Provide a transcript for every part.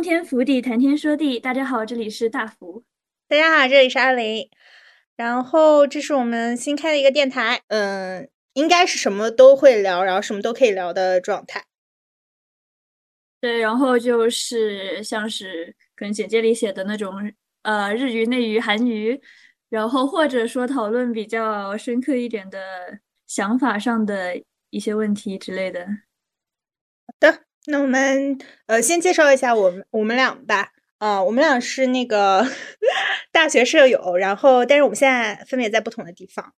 上天福地，谈天说地。大家好，这里是大福。大家好，这里是阿雷。然后这是我们新开的一个电台，应该是什么都会聊，然后什么都可以聊的状态。对，然后就是像是可能简介里写的那种，日语、内语、韩语，然后或者说讨论比较深刻一点的想法上的一些问题之类的。好的。那我们先介绍一下我们俩吧。我们俩是那个大学舍友，然后但是我们现在分别在不同的地方。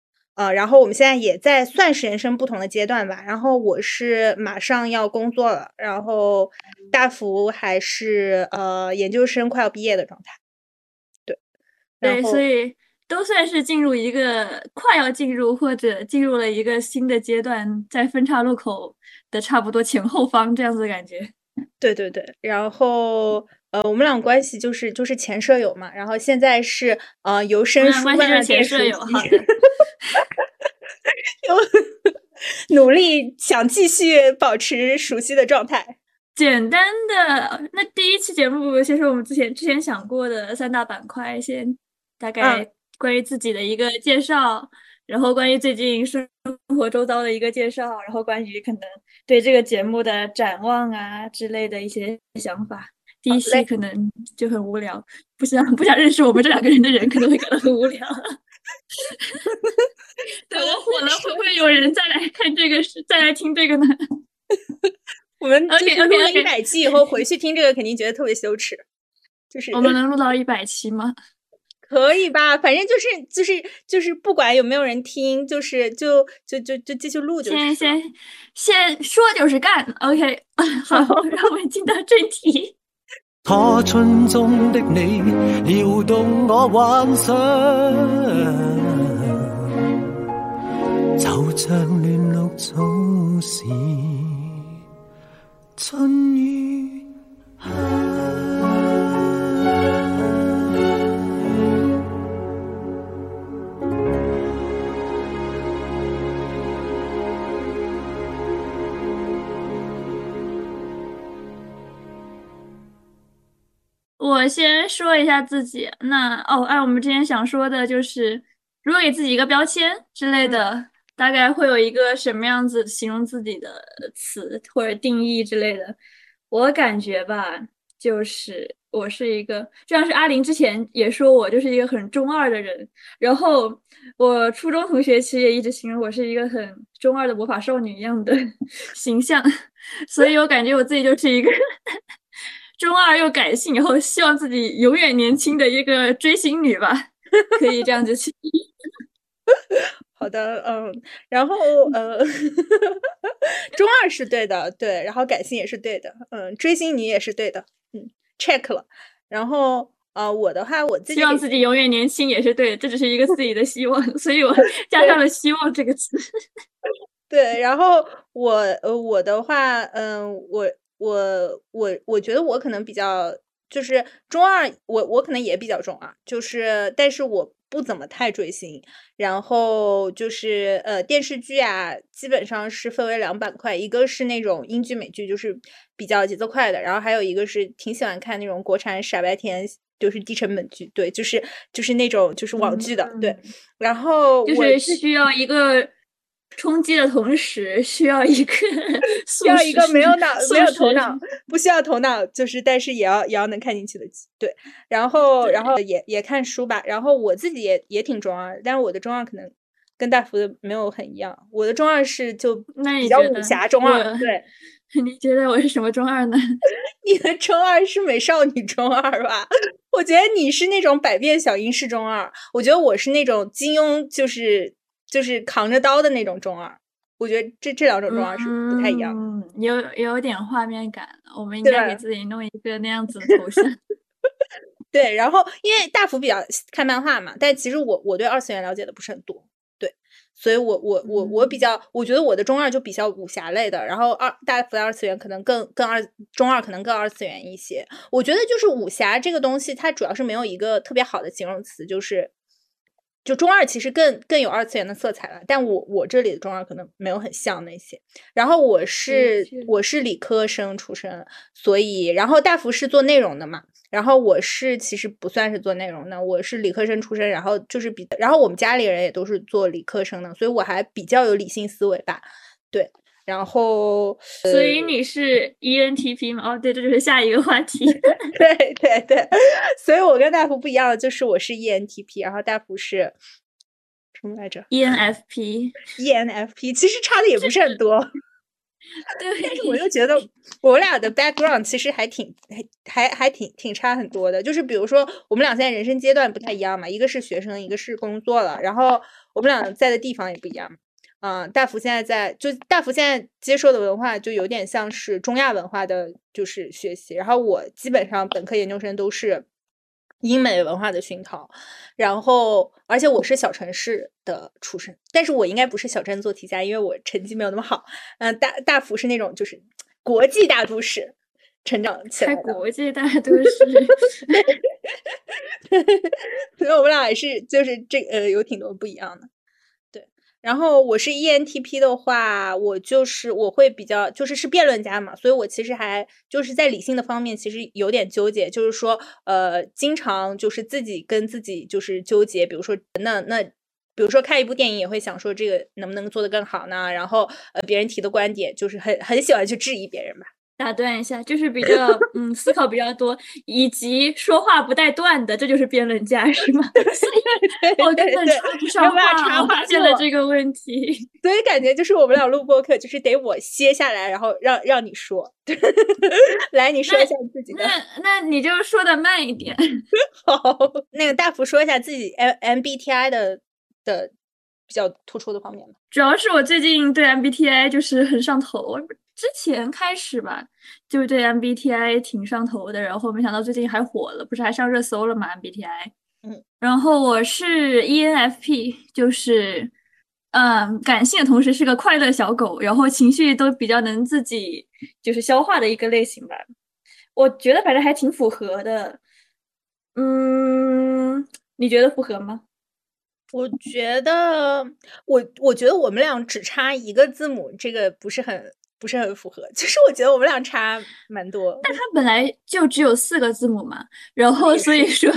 然后我们现在也在算是人生不同的阶段吧。然后我是马上要工作了，然后大福还是研究生快要毕业的状态。对。对，所以都算是进入一个快要进入或者进入了一个新的阶段，在分岔路口的差不多前后方这样子的感觉。对对对，然后我们俩关系就是前舍友嘛，然后现在是由生疏慢慢变熟悉，努力想继续保持熟悉的状态。简单的那第一期节目先说我们之前想过的三大板块，先大概关于自己的一个介绍。然后关于最近生活周遭的一个介绍，然后关于可能对这个节目的展望啊之类的一些想法。第一期可能就很无聊，不想认识我们这两个人的人可能会感到很无聊。对，我火了，会不会有人再来看这个，再来听这个呢？我们就是录了100期以后回去听这个，肯定觉得特别羞耻。就是我们能录到100期吗？可以吧，反正就是不管有没有人听，就继续录就是了。先说就是干。OK， 好，让我们进到正题。初春中的你，撩动我幻想，就像嫩绿草时春雨下。我先说一下自己，我们之前想说的就是，如果给自己一个标签之类的，大概会有一个什么样子形容自己的词或者定义之类的。我感觉吧，就是我是一个，就像是阿林之前也说我就是一个很中二的人，然后我初中同学其实也一直形容我是一个很中二的魔法少女一样的形象，所以我感觉我自己就是一个中二又感性，然后希望自己永远年轻的一个追星女吧，可以这样子去。好的，然后中二是对的，对，然后感性也是对的，追星女也是对的，check 了。然后我的话，我自己希望自己永远年轻也是对的，这只是一个自己的希望，所以我加上了希望这个词。对，然后我的话，我觉得我可能比较就是中二，我可能也比较中二，就是但是我不怎么太追星，然后就是电视剧啊基本上是分为2板块，一个是那种英剧美剧，就是比较节奏快的，然后还有一个是挺喜欢看那种国产傻白甜，就是低成本剧。对，就是那种就是网剧的。对，然后就是需要一个冲击的同时需要一个没有头脑，不需要头脑，就是但是也要能看进去的。对，然后也看书吧。然后我自己也挺中二，但是我的中二可能跟大福的没有很一样。我的中二是就比较武侠中二。对，你觉得我是什么中二呢？你的中二是美少女中二吧？我觉得你是那种百变小樱式中二，我觉得我是那种金庸就是扛着刀的那种中二。我觉得这两种中二是不太一样的，有点画面感。我们应该给自己弄一个那样子的头像。对，然后因为大福比较看漫画嘛，但其实我对二次元了解的不是很多。对，所以我比较，我觉得我的中二就比较武侠类的，然后大福的二次元可能中二可能更二次元一些。我觉得就是武侠这个东西，它主要是没有一个特别好的形容词，就是就中二其实更有二次元的色彩了，但我这里的中二可能没有很像那些。然后我是理科生出身，所以然后大福是做内容的嘛，然后我是其实不算是做内容的，我是理科生出身，然后就是然后我们家里人也都是做理科生的，所以我还比较有理性思维吧，对。然后所以你是 ENTP 吗？哦对，这就是下一个话题。对对对，所以我跟大福不一样，就是我是 ENTP， 然后大福是什么来着？ ENFP 其实差的也不是很多，对，但是我又觉得我俩的 background 其实还挺差很多的，就是比如说我们俩现在人生阶段不太一样嘛，一个是学生，一个是工作了，然后我们俩在的地方也不一样嘛。大福现在接受的文化就有点像是中亚文化的就是学习，然后我基本上本科研究生都是英美文化的熏陶，然后而且我是小城市的出身，但是我应该不是小镇做题家，因为我成绩没有那么好。大福是那种就是国际大都市成长起来的，国际大都市。所以我们俩也是就是有挺多不一样的。然后我是 ENTP 的话，我会比较就是辩论家嘛，所以我其实还就是在理性的方面其实有点纠结，就是说经常就是自己跟自己就是纠结，比如说比如说看一部电影也会想说这个能不能做得更好呢，然后别人提的观点就是很喜欢去质疑别人吧。打断一下，就是比较思考比较多以及说话不带断的，这就是辩论家是吗？我根本插不上话，我发现了这个问题。所以感觉就是我们俩录播客就是得我歇下来，然后让你说。来，你说一下你自己的。那你就说的慢一点。好，那个大福说一下自己 MBTI 的比较突出的方面吧。主要是我最近对 MBTI 就是很上头，之前开始吧就对 MBTI 挺上头的，然后没想到最近还火了，不是还上热搜了吗 MBTI。 然后我是 ENFP， 就是感性的同时是个快乐小狗，然后情绪都比较能自己就是消化的一个类型吧，我觉得反正还挺符合的。你觉得符合吗？我觉得我们俩只差一个字母，这个不是很符合，就是我觉得我们俩差蛮多。但它本来就只有4个字母嘛，然后所以说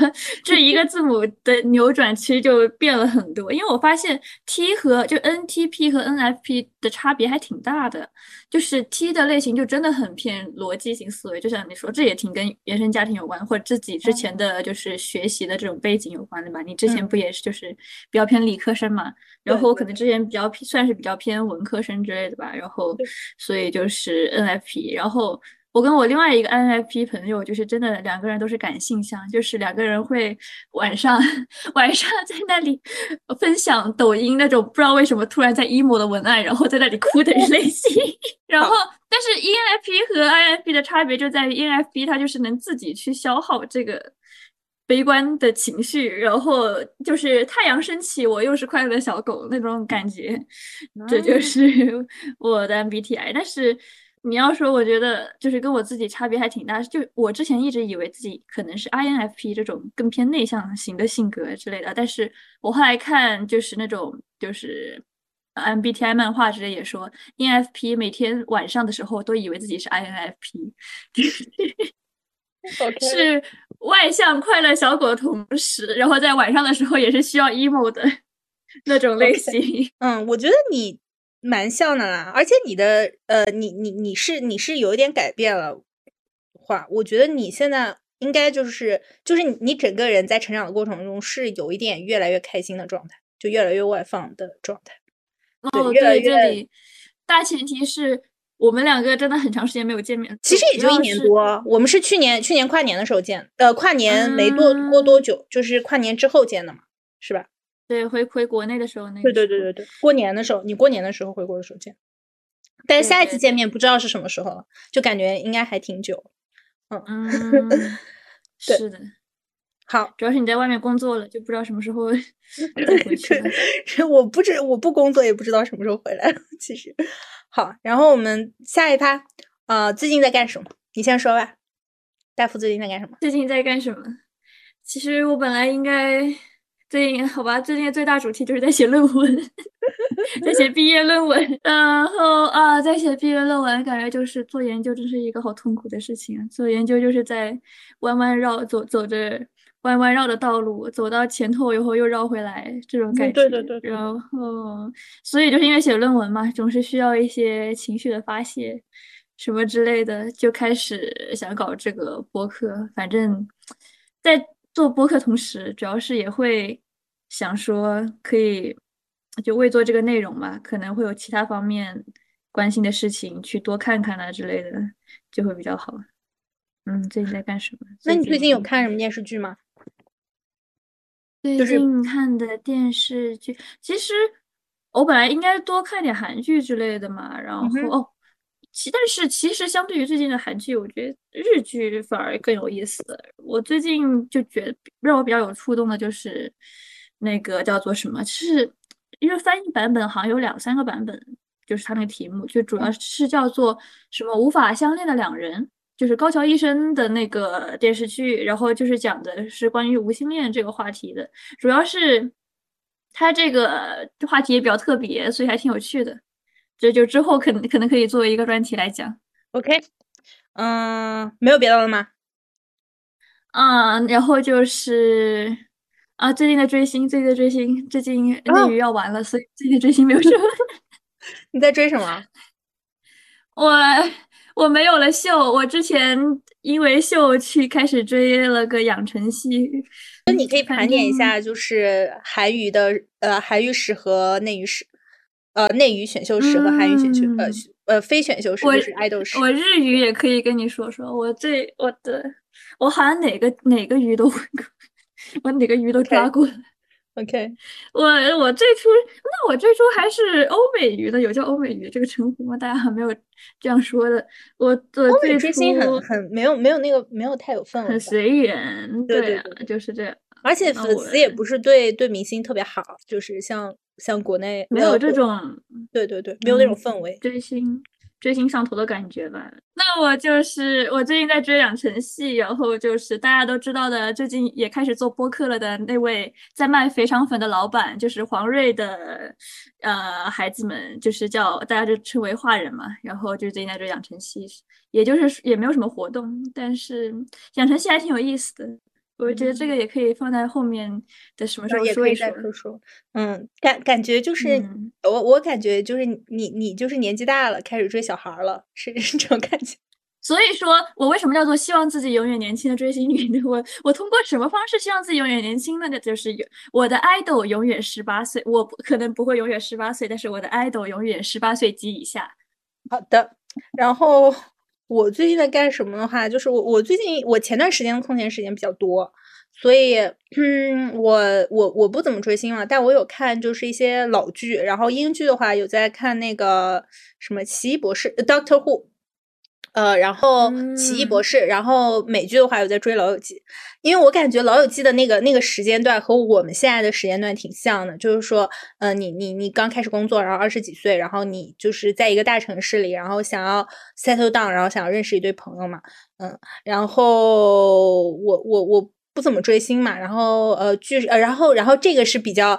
这一个字母的扭转其实就变了很多。因为我发现 T 和就 NTP 和 NFP 的差别还挺大的，就是 T 的类型就真的很偏逻辑型思维，就像你说这也挺跟原生家庭有关，或者自己之前的就是学习的这种背景有关的吧。你之前不也是就是比较偏理科生嘛，然后可能之前比较算是比较偏文科生之类的吧，然后所以就是 NFP。 然后我跟我另外一个 NFP 朋友就是真的两个人都是感性向，就是两个人会晚上在那里分享抖音那种不知道为什么突然在 emo 的文案，然后在那里哭的类型。然后但是 ENFP 和 INFP 的差别就在于 ENFP 它就是能自己去消耗这个悲观的情绪，然后就是太阳升起我又是快乐小狗那种感觉，这就是我的 MBTI。 但是你要说我觉得就是跟我自己差别还挺大，就我之前一直以为自己可能是 INFP 这种更偏内向型的性格之类的，但是我后来看就是那种就是MBTI 漫画之类也说 ENFP 每天晚上的时候都以为自己是 INFP。 Okay. 是外向快乐小狗的同时，然后在晚上的时候也是需要 emo 的那种类型。Okay. 我觉得你蛮像的啦，而且你的你是有一点改变了话，我觉得你现在应该就是你整个人在成长的过程中是有一点越来越开心的状态，就越来越外放的状态。哦，对，这里大前提是。我们两个真的很长时间没有见面，其实也就1年多。我们是去年跨年的时候见，跨年没过多久，就是跨年之后见的嘛，是吧？对，回国内的时候那个。对，过年的时候，你过年的时候回国的时候见，但是下一次见面不知道是什么时候了，就感觉应该还挺久。是的。好，主要是你在外面工作了，就不知道什么时候再回去了。我不工作也不知道什么时候回来了，其实。好，然后我们下一趴，最近在干什么？你先说吧，大福最近在干什么？其实我本来应该最近好吧，最近最大主题就是在写论文，在写毕业论文，然后啊，在写毕业论文，感觉就是做研究真是一个好痛苦的事情啊。做研究就是在弯弯绕走着弯弯绕的道路，走到前头以后又绕回来，这种感觉。对对对对。然后，所以就是因为写论文嘛，总是需要一些情绪的发泄，什么之类的，就开始想搞这个播客。反正，在做播客同时，主要是也会想说可以就为做这个内容嘛，可能会有其他方面关心的事情去多看看啊之类的，就会比较好。嗯，最近在干什么？那你最近有看什么电视剧吗？最近看的电视剧，其实我本来应该多看点韩剧之类的嘛，然后、但是其实相对于最近的韩剧，我觉得日剧反而更有意思。我最近就觉得让我比较有触动的就是那个叫做什么，是因为翻译版本好像有2-3个版本，就是它那个题目就主要是叫做什么无法相恋的两人，就是高桥医生的那个电视剧，然后就是讲的是关于无性恋这个话题的，主要是它这个话题也比较特别，所以还挺有趣的，这就之后可能可以作为一个专题来讲。 OK， 没有别的了吗？然后就是啊，最近的追星，最近内娱要完了，所以最近的追星没有什么。你在追什么？我没有了秀，我之前因为秀去开始追了个养成系。那你可以盘点一下，就是韩娱的韩娱史和内娱史，内娱选秀史和韩娱选秀、非选秀史就是爱豆史。我日语也可以跟你说说，我好像哪个鱼都会过，我哪个鱼都抓过。OK， 我最初还是欧美娱的，有叫欧美娱这个称呼吗？大家还没有这样说的。我欧美追星很没有那个没有太有氛围，很随缘，对，就是这样。而且粉丝也不是对明星特别好，就是像国内没有这种，对，没有那种氛围，追星上头的感觉吧。那我最近在追养成系，然后就是大家都知道的，最近也开始做播客了的那位在卖肥肠粉的老板，就是黄瑞的孩子们，就是大家就称为华人嘛。然后就最近在追养成系，也就是也没有什么活动，但是养成系还挺有意思的。我觉得这个也可以放在后面的什么时候说一说。感觉就是、我感觉就是你就是年纪大了，开始追小孩了，是这种感觉。所以说我为什么叫做希望自己永远年轻的追星女？我通过什么方式希望自己永远年轻呢？就是我的 idol 永远18岁，我可能不会永远18岁，但是我的 idol 永远18岁及以下。好的，然后。我最近在干什么的话，就是我前段时间空闲时间比较多，所以我不怎么追星了，但我有看就是一些老剧，然后英剧的话有在看那个什么奇异博士 Doctor Who， 然后奇异博士，然后美剧的话有在追老友记，因为我感觉老友记的那个时间段和我们现在的时间段挺像的，就是说你刚开始工作，然后20几岁，然后你就是在一个大城市里，然后想要 settle down， 然后想要认识一堆朋友嘛，然后我不怎么追星嘛，然后然后这个是比较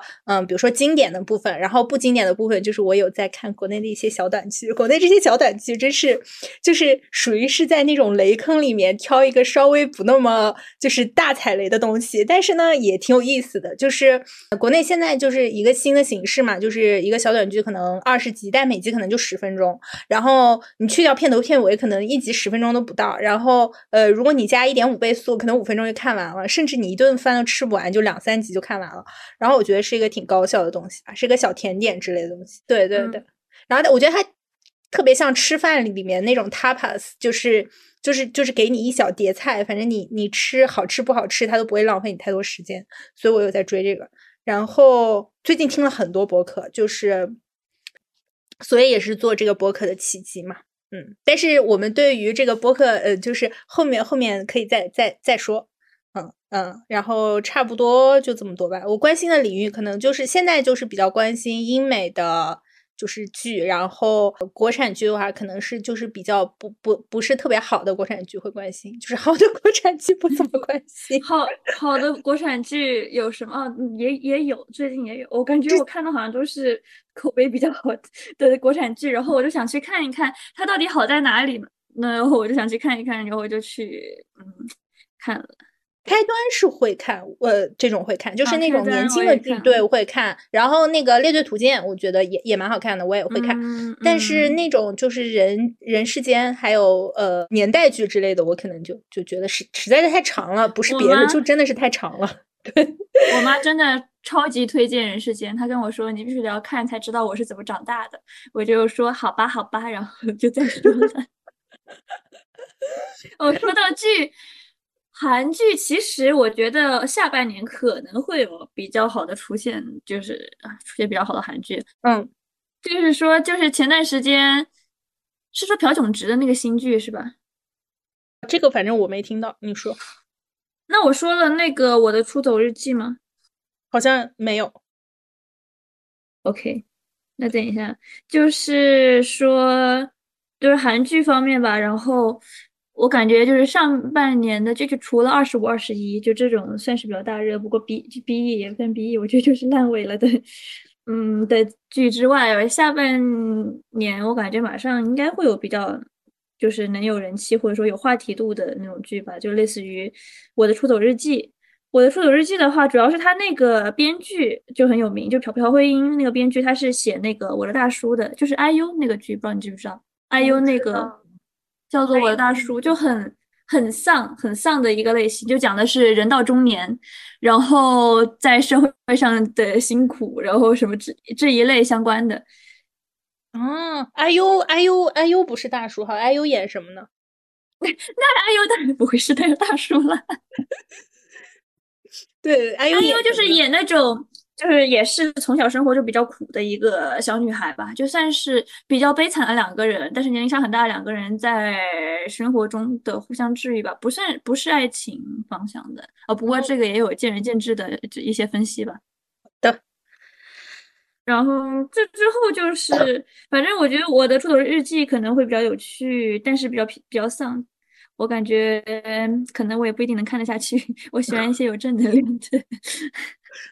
比如说经典的部分，然后不经典的部分就是我有在看国内的一些小短剧，国内这些小短剧真是就是属于是在那种雷坑里面挑一个稍微不那么就是大踩雷的东西，但是呢也挺有意思的，就是国内现在就是一个新的形式嘛，就是一个小短剧可能20集，但每集可能就10分钟，然后你去掉片头片尾，可能一集10分钟都不到，然后如果你加1.5倍速，可能5分钟就看完了。甚至你一顿饭都吃不完，就2-3集就看完了。然后我觉得是一个挺高效的东西吧，是一个小甜点之类的东西。对。然后我觉得它特别像吃饭里面那种 tapas， 就是给你一小碟菜，反正你吃好吃不好吃，它都不会浪费你太多时间。所以我有在追这个。然后最近听了很多播客，就是所以也是做这个播客的契机嘛。但是我们对于这个播客，就是后面可以再说。然后差不多就这么多吧。我关心的领域可能就是现在就是比较关心英美的就是剧，然后国产剧的话可能是就是比较不是特别好的国产剧会关心，就是好的国产剧不怎么关心。好的国产剧有什么也有，最近也有，我感觉我看的好像都是口碑比较好的国产剧，然后我就想去看一看它到底好在哪里呢，然后我就想去看一看，然后我就去看了。开端是会看，这种会看，就是那种年轻的剧，对，我会看。然后那个《猎罪图鉴》，我觉得也蛮好看的，我也会看。但是那种就是人世间，还有年代剧之类的，我可能就觉得实在是太长了，不是别的，就真的是太长了。对，我妈真的超级推荐《人世间》，她跟我说你必须得要看才知道我是怎么长大的，我就说好吧，然后就再说了。我说到剧。韩剧其实我觉得下半年可能会有比较好的出现，就是出现比较好的韩剧。就是说，就是前段时间是说朴炯植的那个新剧是吧？这个反正我没听到，你说。那我说了那个《我的出走日记》吗？好像没有。OK， 那等一下，就是说，就是韩剧方面吧，然后。我感觉就是上半年的，就是除了25、21，就这种算是比较大热，不过 BE 也算 BE， 我觉得就是烂尾了的，的剧之外，而下半年我感觉马上应该会有比较，就是能有人气或者说有话题度的那种剧吧，就类似于《我的出走日记》。《我的出走日记》的话，主要是他那个编剧就很有名，就朴慧英那个编剧，他是写那个《我的大叔》的，就是 IU 那个剧，不知道你知不知道 ？IU 那个。叫做《我的大叔》，就很丧的一个类型，就讲的是人到中年，然后在社会上的辛苦，然后什么这一类相关的。IU 不是大叔哈 ，IU 演什么呢？那 IU 当然不会是大叔了。对 ，IU 就是演那种。就是也是从小生活就比较苦的一个小女孩吧，就算是比较悲惨的两个人，但是年龄差很大的两个人在生活中的互相治愈吧，不是爱情方向的不过这个也有见仁见智的一些分析吧。对。然后这之后就是，反正我觉得我的出走日记可能会比较有趣，但是比较丧，我感觉可能我也不一定能看得下去。我喜欢一些有正能量的。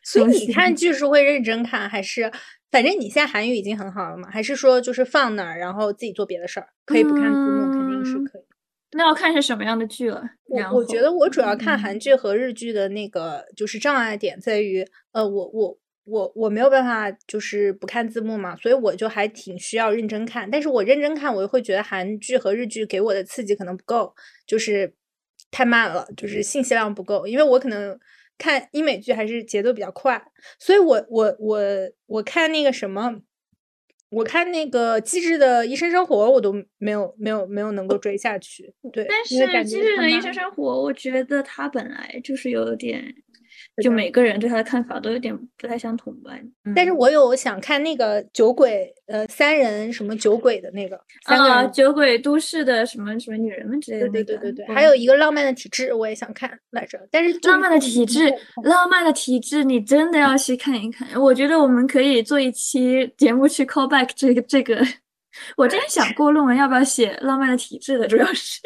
所以你看剧是会认真看，还是反正你现在韩语已经很好了嘛？还是说就是放那儿，然后自己做别的事儿，可以不看字幕，肯定是可以。那要看是什么样的剧了。我觉得我主要看韩剧和日剧的那个就是障碍点在于，我没有办法就是不看字幕嘛，所以我就还挺需要认真看。但是我认真看，我又会觉得韩剧和日剧给我的刺激可能不够，就是太慢了，就是信息量不够，因为我可能。看英美剧还是节奏比较快，所以我看那个什么，我看那个《机智的医生生活》，我都没有能够追下去。对，但是《机智的医生生活》，我觉得他本来就是有点，就每个人对他的看法都有点不太相同吧。但是我有想看那个酒鬼，三人什么酒鬼的那个，三个人酒鬼都市的什么什么女人们之类的、那个。对，还有一个浪漫的体质，我也想看来着。但是浪漫的体质，你真的要去看一看。我觉得我们可以做一期节目去 call back 这个。我之前想过论文要不要写浪漫的体质的，主要是。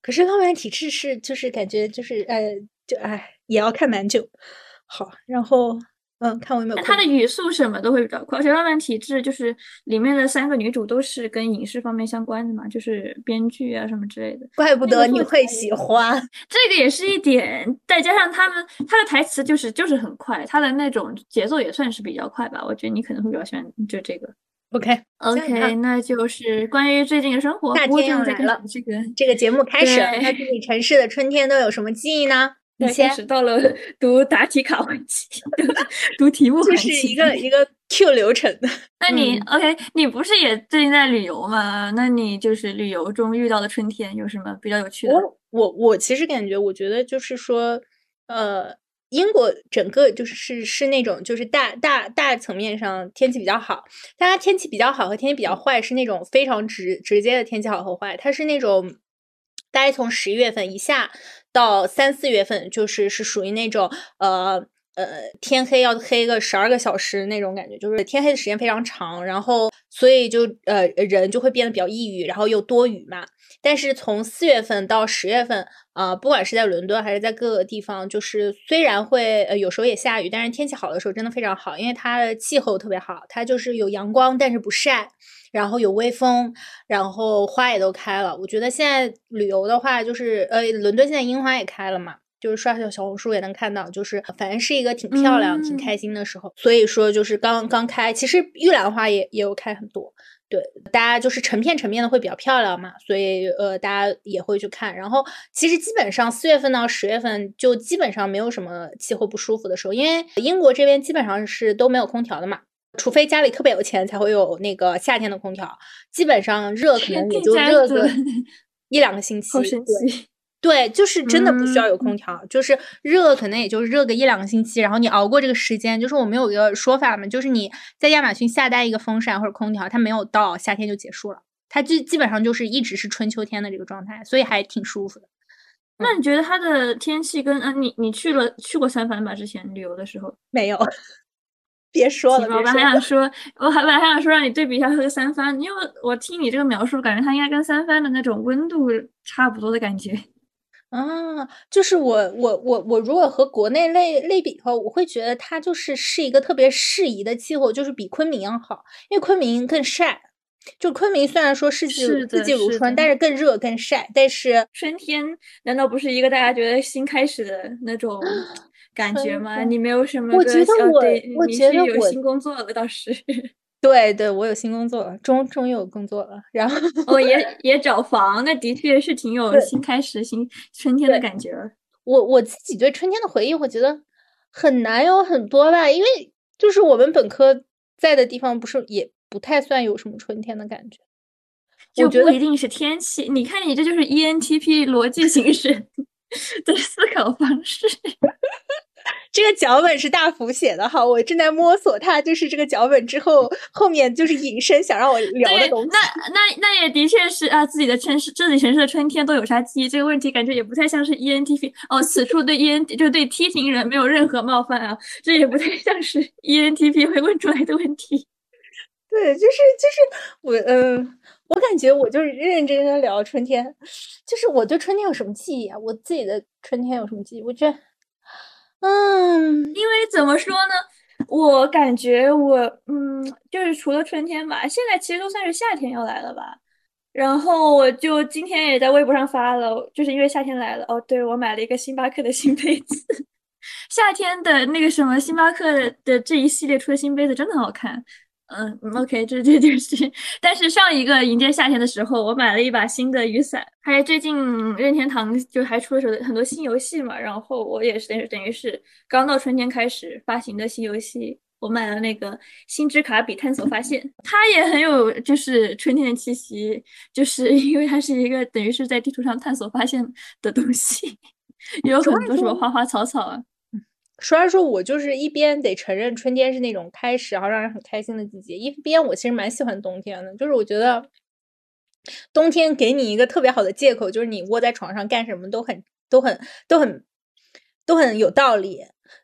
可是浪漫体质是就是感觉就是也要看蛮久。好，然后看我有没有。他的语速什么都会比较快，而且浪漫体质就是里面的三个女主都是跟影视方面相关的嘛，就是编剧啊什么之类的。怪不得你会喜欢。这个也是一点，再加上他的台词就是很快，他的那种节奏也算是比较快吧，我觉得你可能会比较喜欢就这个。OK， 那就是关于最近的生活。夏天要来了，这个节目开始了。那这里城市的春天都有什么记忆呢？以前开始到了读答题卡环节，读题目环节，就是一个 Q 流程。那你OK， 你不是也最近在旅游吗？那你就是旅游中遇到的春天有什么比较有趣的？我其实感觉，我觉得就是说，英国整个就是是那种就是大层面上天气比较好，但它天气比较好和天气比较坏是那种非常直接的天气好和坏，它是那种大概从11月份以下到3、4月份，就是属于那种天黑要黑个12个小时那种感觉，就是天黑的时间非常长，然后所以就人就会变得比较抑郁，然后又多雨嘛。但是从4月份到10月份不管是在伦敦还是在各个地方，就是虽然会有时候也下雨，但是天气好的时候真的非常好，因为它的气候特别好，它就是有阳光但是不晒，然后有微风，然后花也都开了。我觉得现在旅游的话，就是伦敦现在樱花也开了嘛，就是刷小红书也能看到，就是反正是一个挺漂亮、挺开心的时候。所以说就是刚刚开，其实玉兰花也有开很多，对，大家就是成片成片的会比较漂亮嘛，所以大家也会去看。然后其实基本上4月份到10月份就基本上没有什么气候不舒服的时候，因为英国这边基本上是都没有空调的嘛。除非家里特别有钱才会有那个夏天的空调，基本上热可能也就热个1-2个星期。好神奇。对，就是真的不需要有空调，就是热可能也就热个1-2个星期，然后你熬过这个时间，就是我们有一个说法嘛，就是你在亚马逊下单一个风扇或者空调，它没有到夏天就结束了，它就基本上就是一直是春秋天的这个状态，所以还挺舒服的。那你觉得它的天气跟你去过三藩吧？之前旅游的时候没有。别说了，我本来还想说让你对比一下它和三藩，因为我听你这个描述，感觉它应该跟三藩的那种温度差不多的感觉。啊，就是我如果和国内类比的话，我会觉得它就是一个特别适宜的气候，就是比昆明要好，因为昆明更晒。就昆明虽然说四季如春，但是更热更晒。但是春天难道不是一个大家觉得新开始的那种？感觉吗？你没有什么？我觉得我有新工作了，倒是。对，我有新工作了，终于有工作了，然后我也找房，那的确是挺有新开始、新春天的感觉。我自己对春天的回忆，我觉得很难有很多吧，因为就是我们本科在的地方，不是也不太算有什么春天的感觉。就不一定是天气，你看你这就是 ENTP 逻辑形式。的思考方式这个脚本是大福写的哈，我正在摸索它，就是这个脚本之后面就是引申想让我聊的东西。那也的确是啊，自己的城市，这里城市的春天都有啥记忆？这个问题感觉也不太像是 ENTP 哦，此处对 ENT 就对 T 型人没有任何冒犯啊，这也不太像是 ENTP 会问出来的问题。对，就是我感觉我就是认认真真聊春天，就是我对春天有什么记忆啊？我自己的春天有什么记忆？我觉得，因为怎么说呢，我感觉我就是除了春天吧，现在其实都算是夏天要来了吧。然后我就今天也在微博上发了，就是因为夏天来了哦，对，我买了一个星巴克的新杯子。夏天的那个什么星巴克的这一系列出的新杯子真的很好看。OK， 这就是。但是上一个迎接夏天的时候，我买了一把新的雨伞，还有最近任天堂就还出了很多新游戏嘛，然后我也是等于是刚到春天开始发行的新游戏，我买了那个《星之卡比探索发现》，它也很有就是春天的气息，就是因为它是一个等于是在地图上探索发现的东西，也有很多什么花花草草啊。虽然说我就是一边得承认春天是那种开始然后让人很开心的季节，一边我其实蛮喜欢冬天的，就是我觉得冬天给你一个特别好的借口，就是你窝在床上干什么都很有道理，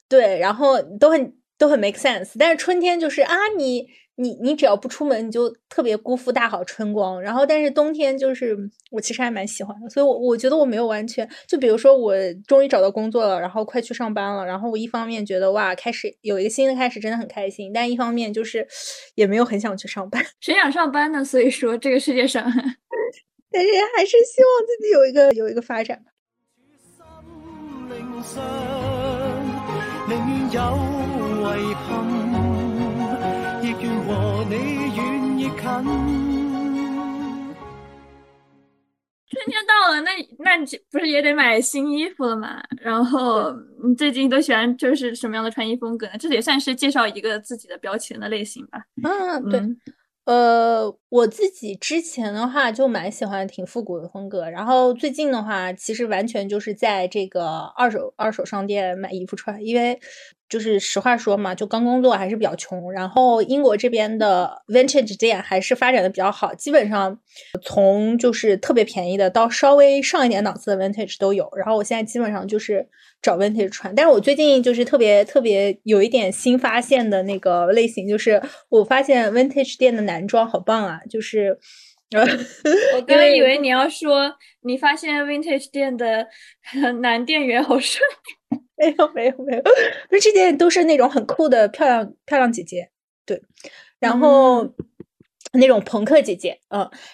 对，然后都很 make sense。 但是春天就是啊，你只要不出门你就特别辜负大好春光，然后但是冬天就是我其实还蛮喜欢的，所以我觉得我没有完全，就比如说我终于找到工作了，然后快去上班了，然后我一方面觉得哇，开始有一个新的开始真的很开心，但一方面就是也没有很想去上班。谁想上班呢？所以说这个世界上但是还是希望自己有一个发展吧。春天到了，那你不是也得买新衣服了吗？然后你最近都喜欢就是什么样的穿衣风格呢？这也算是介绍一个自己的标签的类型吧。对。我自己之前的话就蛮喜欢挺复古的风格，然后最近的话其实完全就是在这个二手商店买衣服穿，因为就是实话说嘛，就刚工作还是比较穷，然后英国这边的 vintage 店还是发展的比较好，基本上从就是特别便宜的到稍微上一点档次的 vintage 都有，然后我现在基本上就是找 vintage 穿，但是我最近就是特别有一点新发现的那个类型，就是我发现 vintage 店的男装好棒啊，就是我刚刚以为你要说你发现 vintage 店的男店员好帅。没有，这些店都是那种很酷的漂亮姐姐，对，然后、那种朋克姐姐，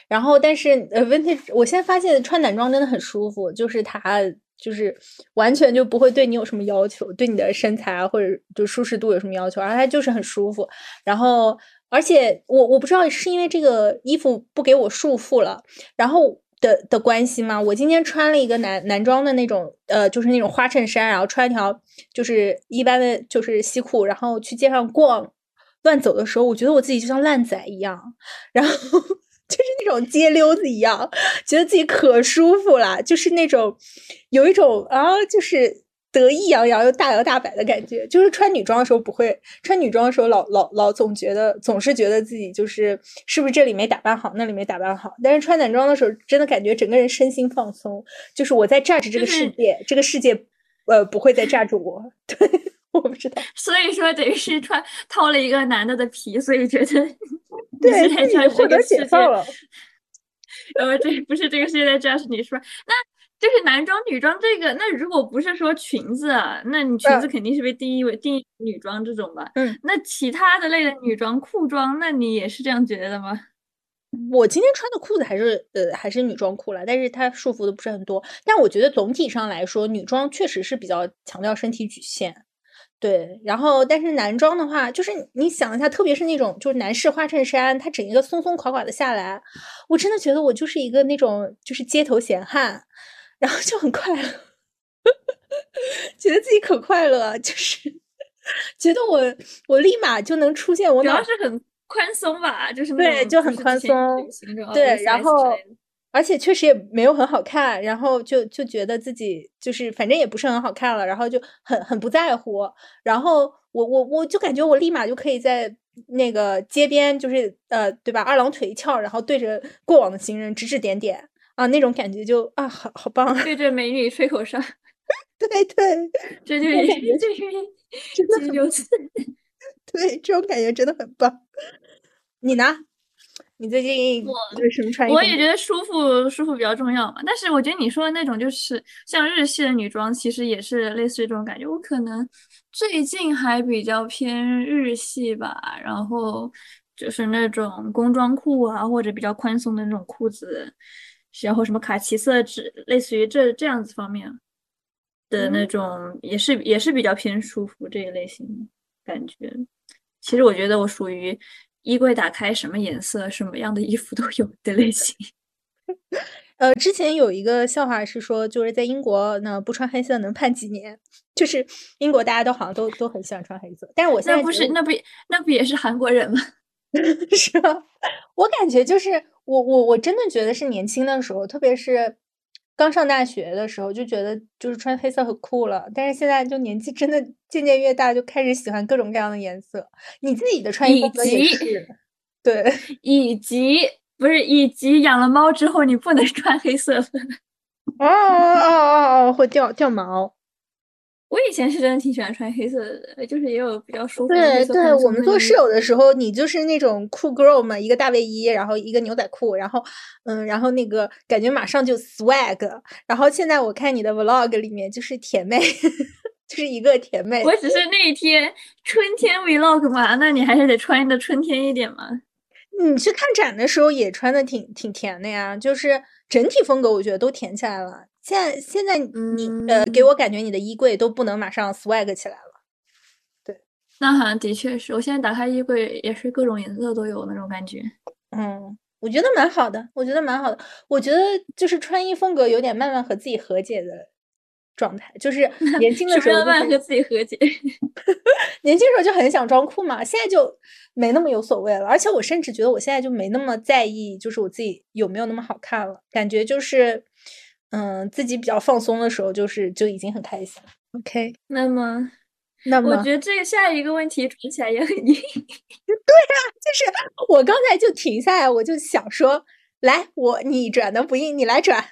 然后但是vintage，我现在发现穿男装真的很舒服，就是它就是完全就不会对你有什么要求，对你的身材啊或者就舒适度有什么要求，而它就是很舒服，然后而且我不知道是因为这个衣服不给我束缚了，然后。的关系吗？我今天穿了一个男装的那种就是那种花衬衫，然后穿一条就是一般的就是西裤，然后去街上逛乱走的时候，我觉得我自己就像烂仔一样，然后就是那种街溜子一样，觉得自己可舒服了，就是那种有一种啊就是得意洋洋又大摇大摆的感觉，就是穿女装的时候不会，穿女装的时候老总是觉得自己就是是不是这里没打扮好那里没打扮好，但是穿男装的时候真的感觉整个人身心放松，就是我在榨着这个世界、就是、这个世界不会再榨住我，对，我不知道，所以说等于是掏了一个男的皮，所以觉得对自己获得解放了，这不是这个世界在榨是你说那。就是男装女装这个，那如果不是说裙子啊，那你裙子肯定是被定义女装这种吧。嗯，那其他的类的女装裤装，那你也是这样觉得吗？我今天穿的裤子还是女装裤了，但是它束缚的不是很多。但我觉得总体上来说，女装确实是比较强调身体曲线。对，然后但是男装的话，就是你想一下，特别是那种就是男士花衬衫，它整一个松松垮垮的下来，我真的觉得我就是一个那种就是街头闲汉。然后就很快乐，觉得自己可快乐，就是觉得我立马就能出现，我主要是很宽松吧，就是那对就很宽松，对，然后而且确实也没有很好看，然后就觉得自己就是反正也不是很好看了，然后就很不在乎，然后我就感觉我立马就可以在那个街边就是对吧，二郎腿一翘，然后对着过往的行人指指点点。啊，那种感觉就啊，好棒啊！对着美女吹口哨，对，这就是，对，这种感觉真的很棒。你呢？你最近对什么穿衣服？我也觉得舒服比较重要嘛。但是我觉得你说的那种就是像日系的女装，其实也是类似于这种感觉。我可能最近还比较偏日系吧，然后就是那种工装裤啊，或者比较宽松的那种裤子。然后什么卡其色纸，类似于这样子方面的那种，也是比较偏舒服这一类型的感觉。其实我觉得我属于衣柜打开什么颜色什么样的衣服都有的类型。之前有一个笑话是说，就是在英国呢不穿黑色能判几年，就是英国大家都好像都很喜欢穿黑色，但是我现在那不也是韩国人吗？是吧？我感觉就是我真的觉得是年轻的时候，特别是刚上大学的时候，就觉得就是穿黑色很酷了。但是现在就年纪真的渐渐越大，就开始喜欢各种各样的颜色。你自己的穿衣风格也是，对，以及养了猫之后，你不能穿黑色了。哦，会掉毛。我以前是真的挺喜欢穿黑色的，就是也有比较舒服的黑色。对，我们做室友的时候，你就是那种酷 girl 嘛，一个大卫衣，然后一个牛仔裤，然后然后那个感觉马上就 swag。然后现在我看你的 vlog 里面就是铁妹，就是一个铁妹。我只是那一天春天 vlog 嘛，那你还是得穿的春天一点嘛。你去看展的时候也穿的挺甜的呀，就是整体风格我觉得都甜起来了。现在你给我感觉你的衣柜都不能马上 swag 起来了，对，那好像的确是我现在打开衣柜也是各种颜色都有那种感觉，我觉得蛮好的，我觉得就是穿衣风格有点慢慢和自己和解的状态，就是年轻的时候慢慢和自己和解，年轻时候就很想装酷嘛，现在就没那么有所谓了，而且我甚至觉得我现在就没那么在意，就是我自己有没有那么好看了，感觉就是。自己比较放松的时候，就已经很开心了。OK， 那么那么我觉得这个下一个问题听起来也很硬。对啊，就是我刚才就停下来，我就想说，来，你转的不硬，你来转。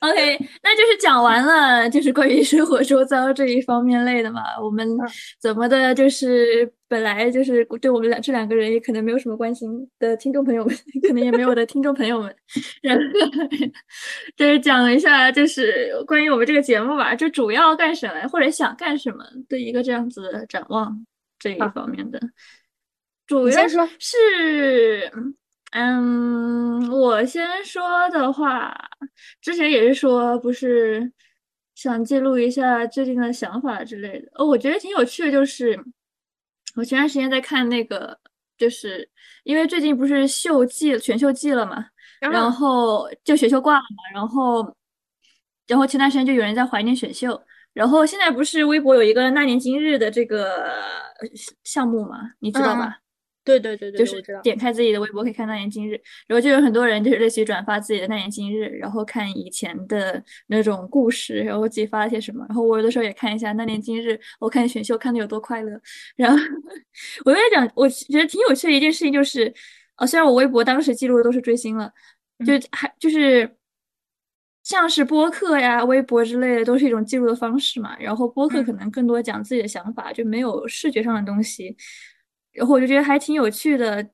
OK， 那就是讲完了，就是关于生活周遭这一方面类的嘛。我们怎么的，就是本来就是对我们这两个人也可能没有什么关心的听众朋友们，可能也没有的听众朋友们，然后就是讲了一下，就是关于我们这个节目吧，就主要干什么或者想干什么的一个这样子的展望这一方面的。主要是。我先说的话，之前也是说不是想记录一下最近的想法之类的。我觉得挺有趣的，就是我前段时间在看那个，就是因为最近不是秀季选秀季了嘛，然后就选秀挂了嘛，然后前段时间就有人在怀念选秀。然后现在不是微博有一个那年今日的这个项目嘛，你知道吧？对，就是点开自己的微博可以看那年今日，然后就有很多人就是类似于转发自己的那年今日，然后看以前的那种故事，然后自己发了些什么。然后我有的时候也看一下那年今日，我看选秀看的有多快乐。然后我在讲，我觉得挺有趣的一件事情就是，虽然我微博当时记录的都是追星了，就是像是播客呀、微博之类的都是一种记录的方式嘛。然后播客可能更多讲自己的想法，就没有视觉上的东西。然后我就觉得还挺有趣的，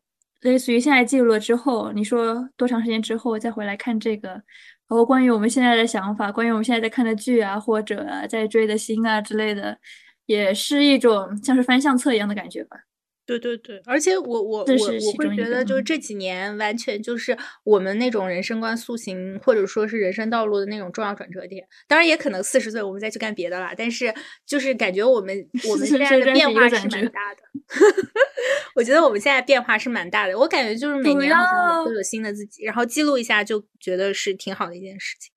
类似于现在记录了之后，你说多长时间之后再回来看这个，然后关于我们现在的想法，关于我们现在在看的剧啊，或者在追的星啊之类的，也是一种像是翻相册一样的感觉吧。对，而且我会觉得，就是这几年完全就是我们那种人生观塑形，或者说是人生道路的那种重要转折点。当然，也可能40岁我们再去干别的啦，但是就是感觉我们现在的变化是蛮大的。我觉得我们现在变化是蛮大的，我感觉就是每年好像都有新的自己，然后记录一下就觉得是挺好的一件事情。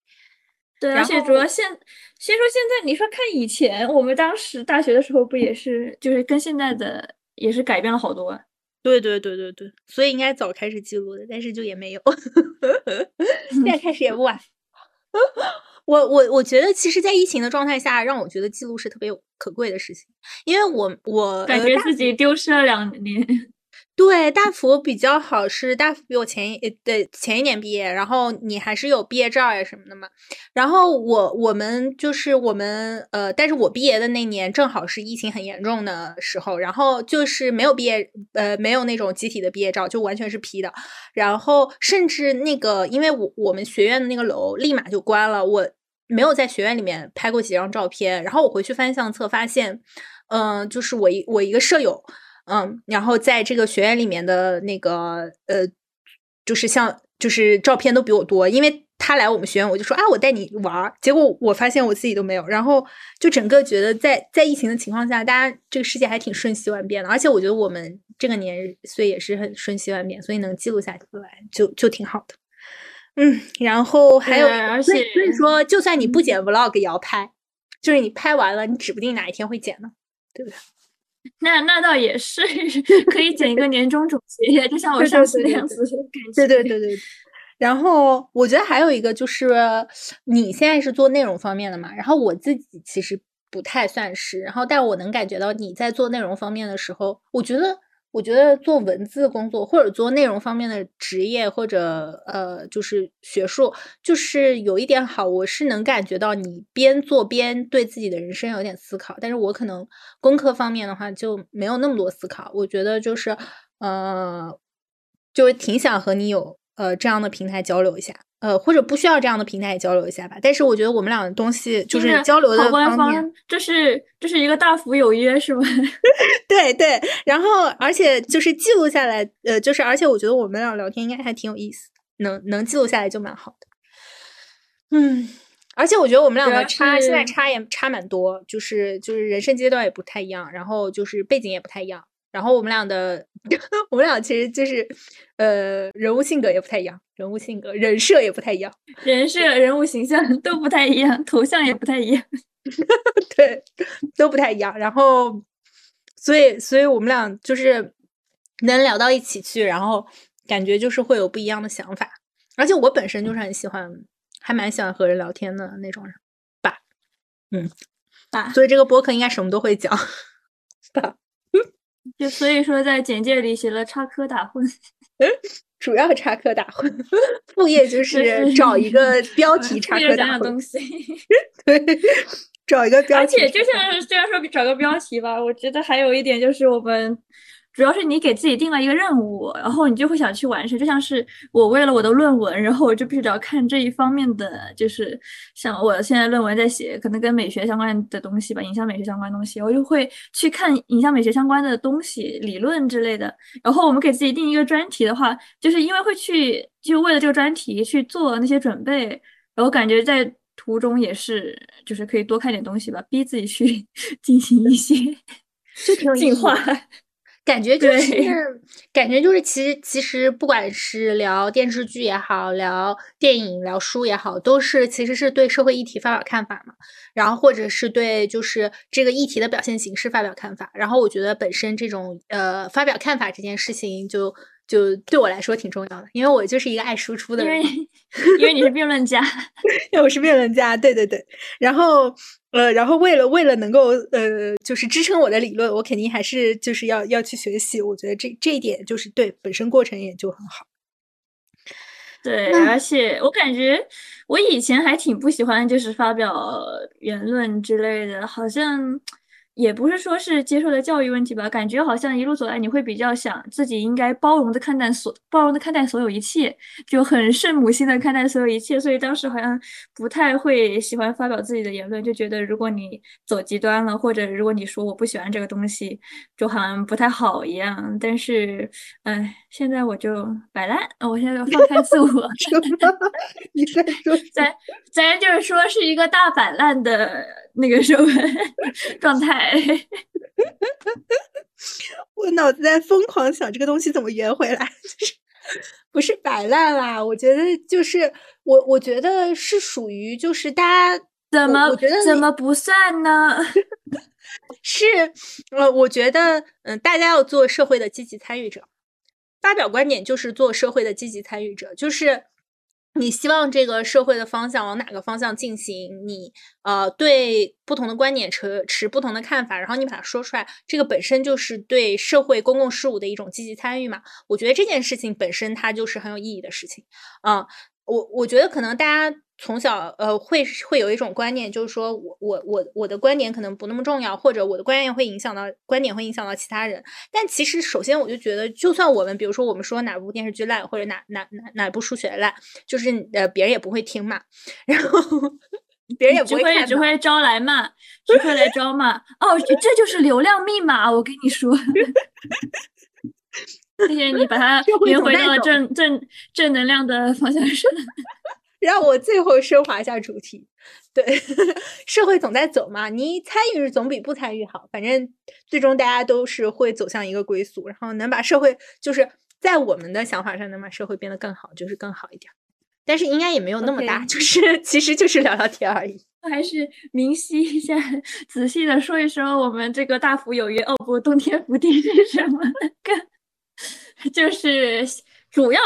对，而且主要先说现在，你说看以前我们当时大学的时候，不也是就是跟现在的。也是改变了好多啊。对，所以应该早开始记录的，但是就也没有。现在开始也不晚。我觉得其实在疫情的状态下，让我觉得记录是特别可贵的事情，因为我感觉自己丢失了2年。对，大福比较好，是大福比我前一年毕业，然后你还是有毕业照呀什么的嘛。然后我们就是但是我毕业的那年正好是疫情很严重的时候，然后就是没有毕业，没有那种集体的毕业照，就完全是 P 的。然后甚至那个，因为我们学院的那个楼立马就关了，我没有在学院里面拍过几张照片。然后我回去翻相册发现，就是我一个舍友。然后在这个学院里面的那个就是照片都比我多，因为他来我们学院，我就说啊，我带你玩，结果我发现我自己都没有，然后就整个觉得在疫情的情况下，大家这个世界还挺瞬息万变的，而且我觉得我们这个年岁也是很瞬息万变，所以能记录下来就挺好的。然后还有，而且所以说，就算你不剪 vlog 也要拍，就是你拍完了，你指不定哪一天会剪呢，对不对？那倒也是，可以剪一个年终总结，就像我上次那样子。对。然后我觉得还有一个就是，你现在是做内容方面的嘛，然后我自己其实不太算是，然后但我能感觉到你在做内容方面的时候，我觉得做文字工作或者做内容方面的职业或者就是学术，就是有一点好，我是能感觉到你边做边对自己的人生有点思考，但是我可能工科方面的话就没有那么多思考。我觉得就是就是挺想和你有这样的平台交流一下，或者不需要这样的平台也交流一下吧。但是我觉得我们俩的东西就是交流的方面，这是一个大福有约是吧？对。然后而且就是记录下来，就是而且我觉得我们俩聊天应该还挺有意思，能记录下来就蛮好的。而且我觉得我们俩的现在差蛮多，就是人生阶段也不太一样，然后就是背景也不太一样，然后我们俩其实就是，人物性格也不太一样，人设也不太一样，人物形象都不太一样，头像也不太一样，对，都不太一样。然后，所以我们俩就是能聊到一起去，然后感觉就是会有不一样的想法。而且我本身就是很喜欢，还蛮喜欢和人聊天的那种人吧。所以这个播客应该什么都会讲，是吧？就所以说在简介里写了插科打诨，主要插科打诨，副业就是找一个标题插科打诨对，找一个标题。而且就像这样说找个标题吧，我觉得还有一点就是我们主要是你给自己定了一个任务，然后你就会想去完成。就像是我为了我的论文，然后我就必须得要看这一方面的，就是像我现在论文在写可能跟美学相关的东西吧，影像美学相关的东西，我就会去看影像美学相关的东西理论之类的。然后我们给自己定一个专题的话，就是因为会去就为了这个专题去做那些准备，然后感觉在途中也是就是可以多看点东西吧，逼自己去进行一些进化。感觉就是其实不管是聊电视剧也好，聊电影聊书也好，都是其实是对社会议题发表看法嘛，然后或者是对就是这个议题的表现形式发表看法。然后我觉得本身这种发表看法这件事情就对我来说挺重要的，因为我就是一个爱输出的人。因为你是辩论家。因为我是辩论家，对对对。然后为了能够就是支撑我的理论，我肯定还是就是要去学习。我觉得这一点就是对本身过程也就很好。对，而且我感觉我以前还挺不喜欢就是发表言论之类的，好像也不是说是接受的教育问题吧，感觉好像一路走来你会比较想自己应该包容的看待所有一切，就很圣母心的看待所有一切，所以当时好像不太会喜欢发表自己的言论，就觉得如果你走极端了，或者如果你说我不喜欢这个东西，就好像不太好一样。但是现在我就摆烂，我现在就放开自我。你在说咱就是说是一个大摆烂的那个什么状态。我脑子在疯狂想这个东西怎么圆回来，就是不是摆烂啦，我觉得就是我觉得是属于就是大家怎么不算呢？是我觉得大家要做社会的积极参与者，发表观点就是做社会的积极参与者，就是你希望这个社会的方向往哪个方向进行，你对不同的观点持不同的看法，然后你把它说出来，这个本身就是对社会公共事务的一种积极参与嘛。我觉得这件事情本身它就是很有意义的事情啊。我觉得可能大家从小会有一种观念，就是说我的观点可能不那么重要，或者我的观点会影响到其他人。但其实首先我就觉得，就算我们比如说我们说哪部电视剧烂，或者哪部数学烂，就是别人也不会听嘛，然后别人也不会看，只会招来骂，只会来招骂。哦，这就是流量密码，我跟你说。谢谢你把它圆回到正能量的方向上。让我最后升华一下主题，对，社会总在走嘛，你参与总比不参与好，反正最终大家都是会走向一个归宿，然后能把社会就是在我们的想法上能把社会变得更好，就是更好一点，但是应该也没有那么大，就是其实就是聊聊天而已。还是明晰一下，仔细的说一说我们这个大福有约，哦不，洞天福地是什么个，就是主要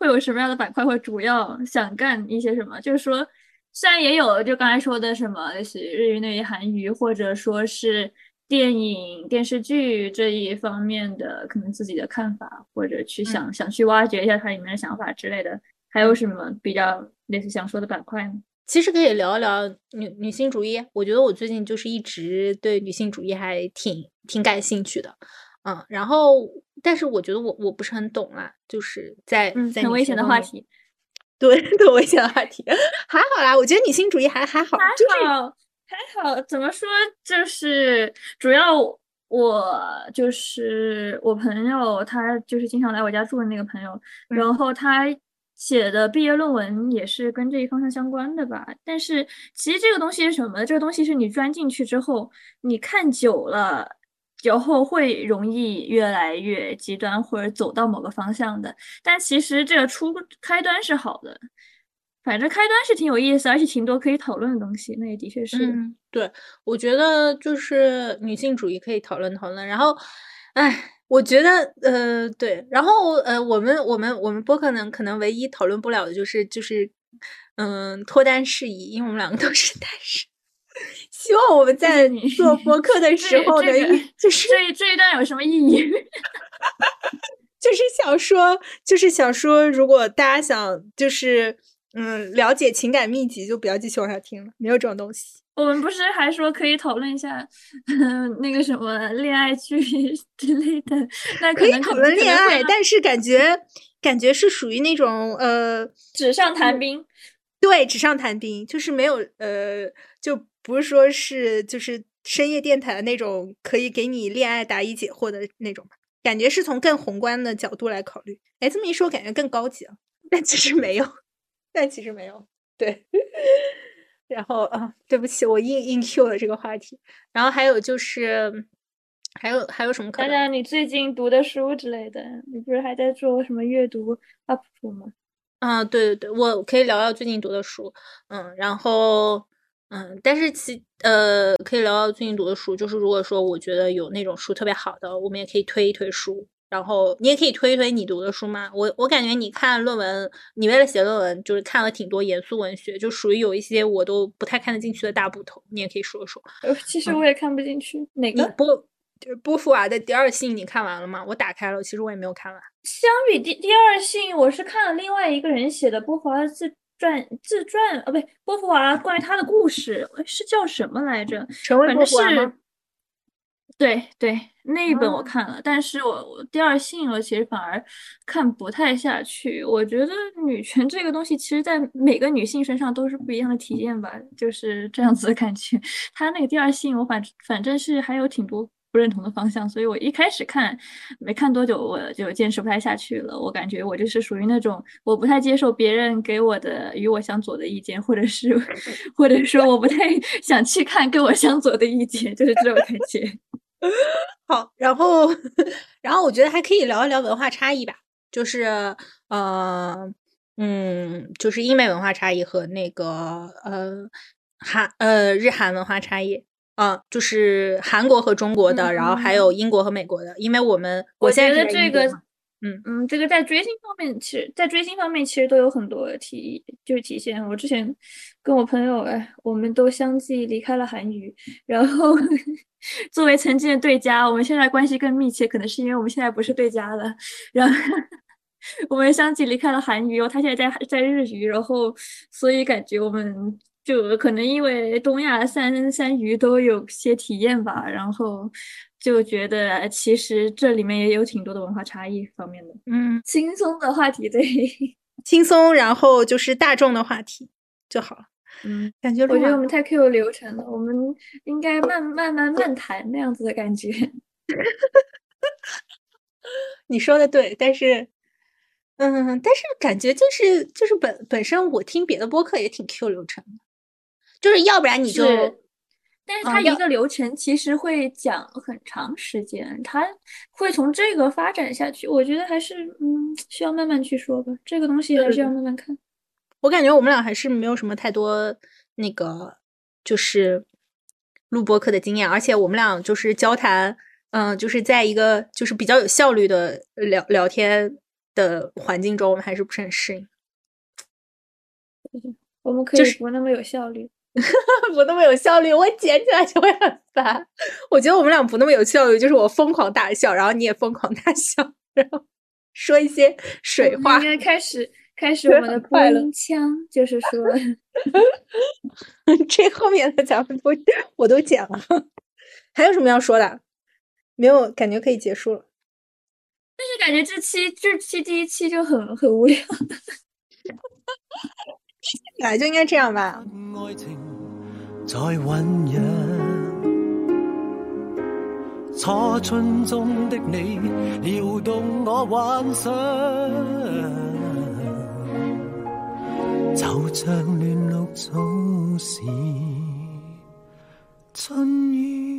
会有什么样的板块，或主要想干一些什么。就是说虽然也有就刚才说的什么就是日语、内语、韩语，或者说是电影电视剧这一方面的可能自己的看法，或者去想去挖掘一下它里面的想法之类的。还有什么比较类似想说的板块呢？其实可以聊一聊女性主义，我觉得我最近就是一直对女性主义还挺感兴趣的。然后但是我觉得我不是很懂啦，就是在很危险的话题。对，很危险的话题。还好啦，我觉得女性主义还好，就是还好，怎么说，就是主要我就是我朋友，他就是经常来我家住的那个朋友，然后他写的毕业论文也是跟这一方向相关的吧。但是其实这个东西是什么，这个东西是你钻进去之后你看久了然后会容易越来越极端，或者走到某个方向的。但其实这个开端是好的，反正开端是挺有意思，而且挺多可以讨论的东西，那也的确是。对，我觉得就是女性主义可以讨论讨论。然后我觉得对，然后我们播客呢可能唯一讨论不了的就是脱单事宜，因为我们两个都是单身。希望我们在做播客的时候的，就是这一段有什么意义？就是想说，如果大家想就是了解情感秘籍，就不要继续往下听了，没有这种东西。我们不是还说可以讨论一下，那个什么恋爱剧之类的，那可以讨论恋爱，但是感觉是属于那种纸上谈兵。对，纸上谈兵，就是没有就不是说是就是深夜电台那种可以给你恋爱答疑解惑的那种吧，感觉是从更宏观的角度来考虑。哎，这么一说感觉更高级啊，但其实没有。对。然后啊，对不起，我硬 Q 了这个话题。然后还有就是，还有什么可能？讲讲你最近读的书之类的。你不是还在做什么阅读 UP 主吗？啊，对对对，我可以聊聊最近读的书。然后但是可以聊聊最近读的书。就是如果说我觉得有那种书特别好的，我们也可以推一推书。然后你也可以推一推你读的书嘛，我感觉你看论文，你为了写论文就是看了挺多严肃文学，就属于有一些我都不太看得进去的大部头，你也可以说说。其实我也看不进去。哪个？波伏娃的第二性你看完了吗？我打开了，其实我也没有看完。相比第二性，我是看了另外一个人写的波伏娃自传啊，不对，波伏娃关于他的故事是叫什么来着？成为波伏娃吗？对，那一本我看了，但是我第二性我其实反而看不太下去。我觉得女权这个东西其实在每个女性身上都是不一样的体验吧，就是这样子的感觉。她那个第二性我反正是还有挺多不认同的方向，所以我一开始看没看多久我就坚持不太下去了。我感觉我就是属于那种我不太接受别人给我的与我相左的意见，或者说我不太想去看跟我相左的意见，就是这种感觉。好，然后我觉得还可以聊一聊文化差异吧，就是就是英美文化差异和那个日韩文化差异啊，就是韩国和中国的，然后还有英国和美国的，因为我现在觉得这个这个在追星方面其实都有很多体现。我之前跟我朋友我们都相继离开了韩娱，然后作为曾经的对家，我们现在关系更密切，可能是因为我们现在不是对家了。然后我们相继离开了韩娱，他现在在日娱，然后所以感觉我们就可能因为东亚三娱都有些体验吧，然后就觉得其实这里面也有挺多的文化差异方面的轻松的话题。对，轻松，然后就是大众的话题就好了。我觉得我们太 Q 流程了，我们应该慢慢谈那样子的感觉。你说的对，但是感觉就是本身我听别的播客也挺 Q 流程的，就是要不然你就。但是它一个流程其实会讲很长时间，它会从这个发展下去，我觉得还是需要慢慢去说吧，这个东西还是要慢慢看。我感觉我们俩还是没有什么太多那个就是录播客的经验，而且我们俩就是交谈就是在一个就是比较有效率的聊天的环境中，我们还是不是很适应。我们可以不那么有效率。不那么有效率，我捡起来就会很烦。我觉得我们俩不那么有效率，就是我疯狂大笑，然后你也疯狂大笑，然后说一些水话。我们应该开始我们的播音腔，就是说这后面的咱们我都剪了。还有什么要说的？没有，感觉可以结束了。但是感觉这期第一期就很无聊。本来就应该这样吧。爱情在酝酿，初春中的你撩动我幻想，就像嫩绿草时春雨。